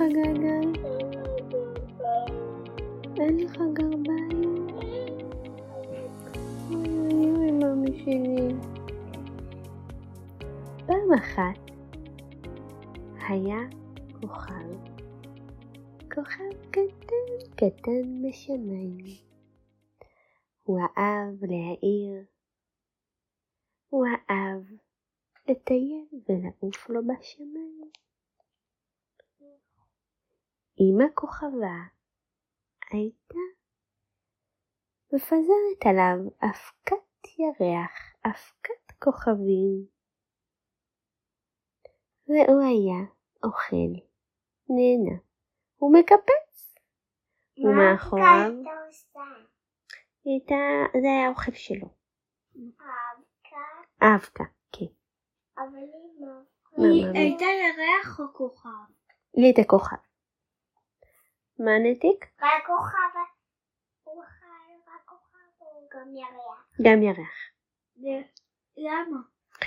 לך גלגל? אין לך גרביים? אוי אוי מאמי שלי. פעם אחת היה כוכב, כוכב קטן קטן בשמיים. הוא אהב להאיר, הוא אהב לטייל ולעוף לו בשמיים. אמא כוכבה הייתה מפזרת עליו אבקת ירח, אבקת כוכבים, והוא היה אוכל, נהנה, הוא מקפץ. מה אבקה אתה עושה? זה היה האוכל שלו. אבקה? אבקה, כן. אבל היא הייתה ירח או כוכב? היא הייתה כוכב. מה נתיק? רק כוכב. הוא חי רק כוכב או גם ירח? גם ירח. למה?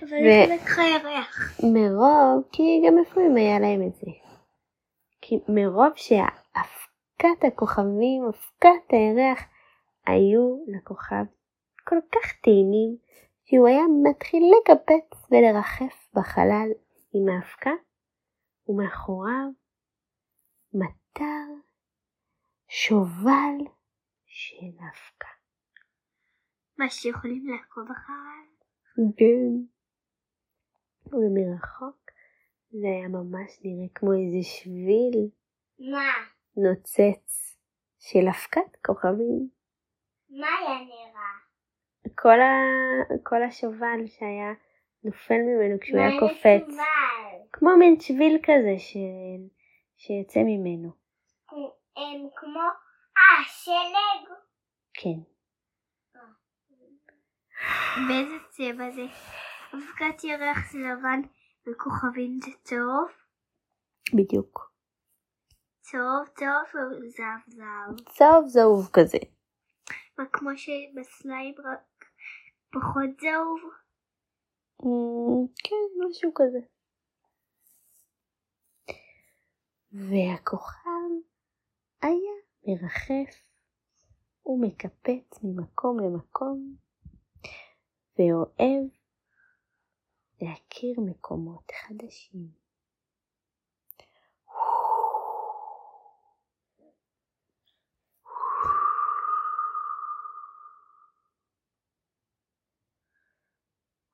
אבל יש לך ירח. מרוב, כי גם אפילו היה להם את זה. כי מרוב שהאפקת הכוכבים, אפקת הירח, היו לכוכב כל כך טעימים, שהוא היה מתחיל לקפץ ולרחף בחלל עם האפקה, ומאחוריו מטר שובל של האפקה. מה שיכולים לעקוב אחריו? כן. ומרחוק זה היה ממש נראה כמו איזה שביל. מה? נוצץ של אפקת כוכבים. מה היה נראה? כל השובל שהיה נופל ממנו כשהוא היה קופץ. כמו מין שביל כזה שיוצא ממנו. כמו שלג. כן. באיזה צבע זה? אבקת ירח זה לבן וכוכבים זה צהוב? בדיוק. צהוב צהוב או זהב זהב? צהוב זהוב כזה. מה כמו שבסליים רק פחות זהוב? כן, משהו כזה. והכוכב היה מרחף ומקפץ ממקום למקום. ואוהב להכיר מקומות חדשים.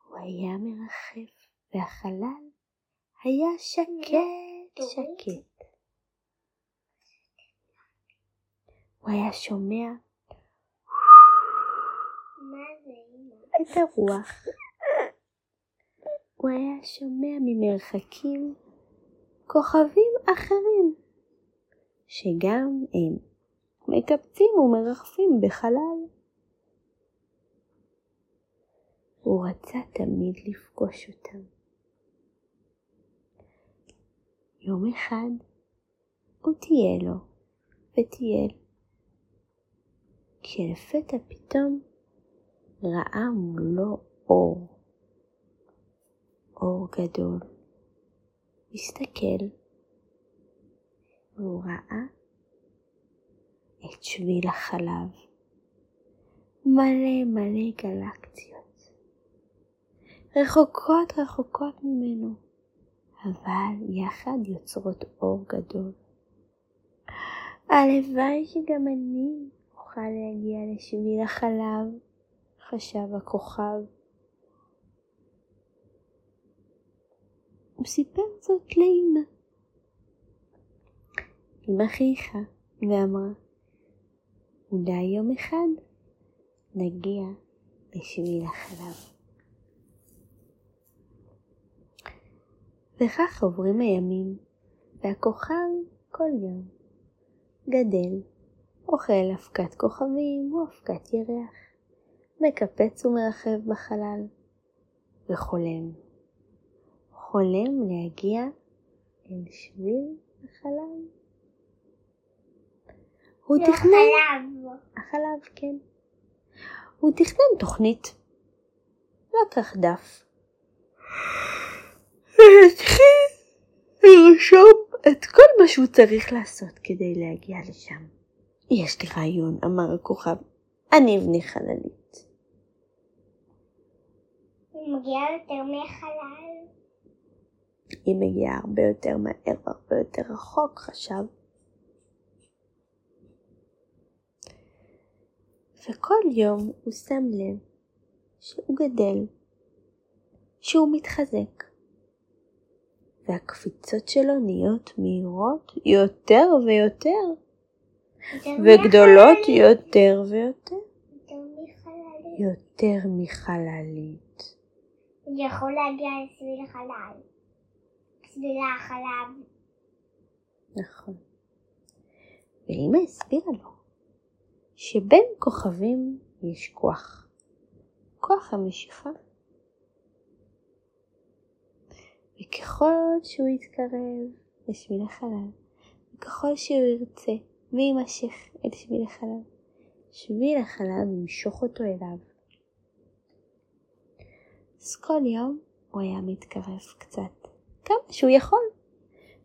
הוא היה מרחף והחלל היה שקט. הוא היה שומע את הרוח. הוא היה שומע ממרחקים כוכבים אחרים שגם הם מקפצים ומרחפים בחלל. הוא רצה תמיד לפגוש אותם. יום אחד הוא טייל לו וטייל, כשלפתע פתאום ראה מולו אור, אור גדול. הסתכל והוא ראה את שביל החלב, מלא מלא גלקסיות, רחוקות רחוקות ממנו, אבל יחד יוצרות אור גדול. הלוואי שגם אני אוכל להגיע לשביל החלב, חשב הכוכב. הוא סיפר זאת לאמא. אמא חייכה ואמרה, אולי יום אחד נגיע לשביל החלב. וכך עוברים הימים, והכוכב כל יום גדל, אוכל אבקת כוכבים או אבקת ירח, מקפץ ומרחב בחלל, וחולם. חולם להגיע אל שביל החלב. הוא תכנן... החלב, כן. הוא תכנן תוכנית. לקח דף. והתחיל לרשום את כל מה שהוא צריך לעשות כדי להגיע לשם. יש לי רעיון, אמר הכוכב, אני אבנה חללית. היא מגיעה יותר מהחלל? היא מגיעה הרבה יותר מהר והרבה יותר רחוק, חשב. וכל יום הוא שם לב שהוא גדל, שהוא מתחזק. והקפיצות שלו נהיות מהירות יותר ויותר, וגדולות יותר ויותר. יותר מחללית. הוא יכול להגיע לסביל החלל. סביל החלב. נכון. ואמא הסבירה לו שבין כוכבים יש כוח. כוח המשיכה. וככל שהוא יתקרב לשביל החלל, וככל שהוא ירצה וימשך את שביל החלל, שביל החלל ימשוך אותו אליו. אז כל יום הוא היה מתקרב קצת, כמה שהוא יכול.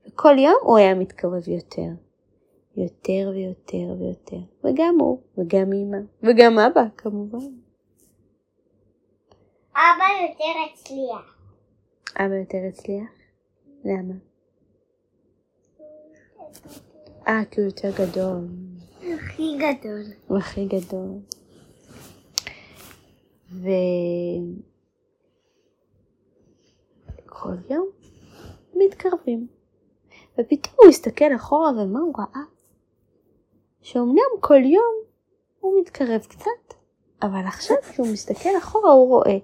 וכל יום הוא היה מתקרב יותר, יותר ויותר ויותר. וגם הוא, וגם אמא, וגם אבא כמובן. אבא יותר הצליח. אבא יותר הצליח? למה? כי הוא יותר גדול. הכי גדול. הוא הכי גדול. וכל יום מתקרבים. ופתאום הוא הסתכל אחורה ומה הוא ראה? שאומנם כל יום הוא מתקרב קצת, אבל עכשיו כשהוא מסתכל אחורה הוא רואה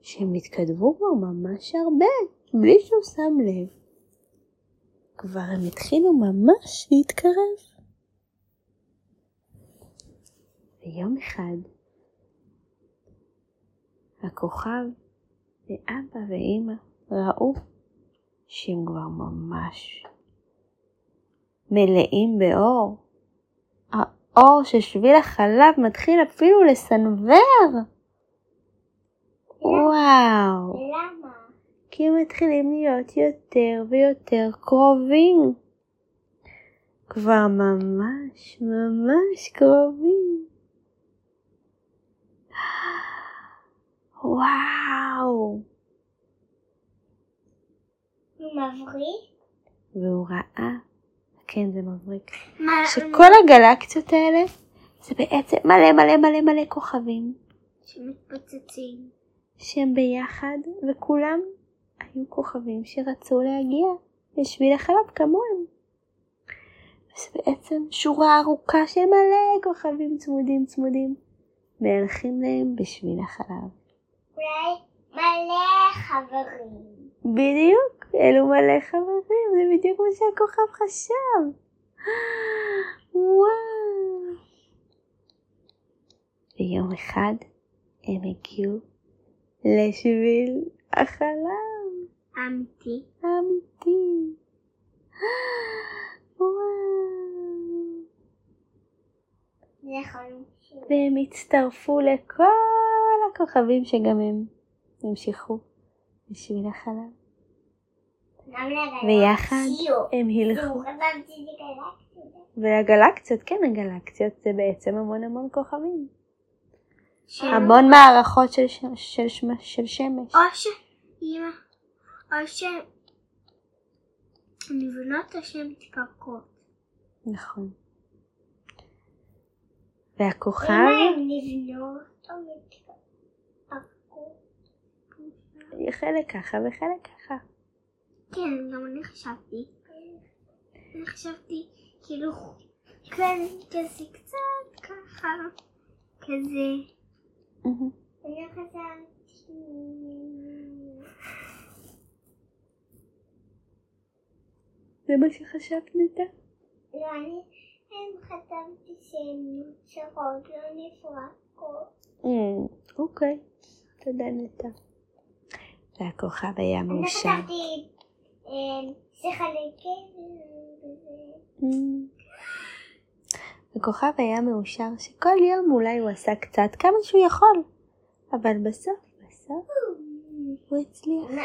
שהם התקדמו כבר ממש הרבה, בלי שהוא שם לב. כבר הם התחילו ממש להתקרב. ויום אחד, הכוכב ואבא ואמא ראו שהם כבר ממש מלאים באור. האור ששביל החלב מתחיל אפילו לסנוור. וואו. למה? כי הם מתחילים להיות יותר ויותר קרובים. כבר ממש ממש קרובים. וואו. הוא מבריק? והוא ראה, כן זה מבריק, שכל הגלקסיות האלה זה בעצם מלא מלא מלא מלא כוכבים. שמתפוצצים. שהם ביחד, וכולם היו כוכבים שרצו להגיע לשביל החלב כמוהם. אז בעצם שורה ארוכה של מלא כוכבים צמודים צמודים מהלכים להם בשביל החלב. אולי מלא חברים. בדיוק, אלו מלא חברים, זה בדיוק מה שהכוכב חשב. וואו. ויום אחד הם הגיעו לשביל החלב. אמיתי. אמיתי. וואו. והם הצטרפו לכל הכוכבים שגם הם המשיכו בשביל החלב. ויחד הם הלכו. והגלקסיות, כן הגלקסיות, זה בעצם המון המון כוכבים. המון מערכות של שמש. או ש... נבנות או שהן מתפרקות. נכון. והכוכב... הן נבנות או מתפרקות? חלק ככה וחלק ככה. כן, גם אני חשבתי. כאילו... כזה קצת ככה. כזה... אני חשבתי... זה מה שחשבת נתה? לא, אני חשבתי שהן נוצרות, לא נפרקות. אוקיי, תודה נתה. והכוכב היה מאושר. אני חשבתי שחלקים וזה. הכוכב היה מאושר שכל יום אולי הוא עשה קצת כמה שהוא יכול, אבל בסוף הוא הצליח.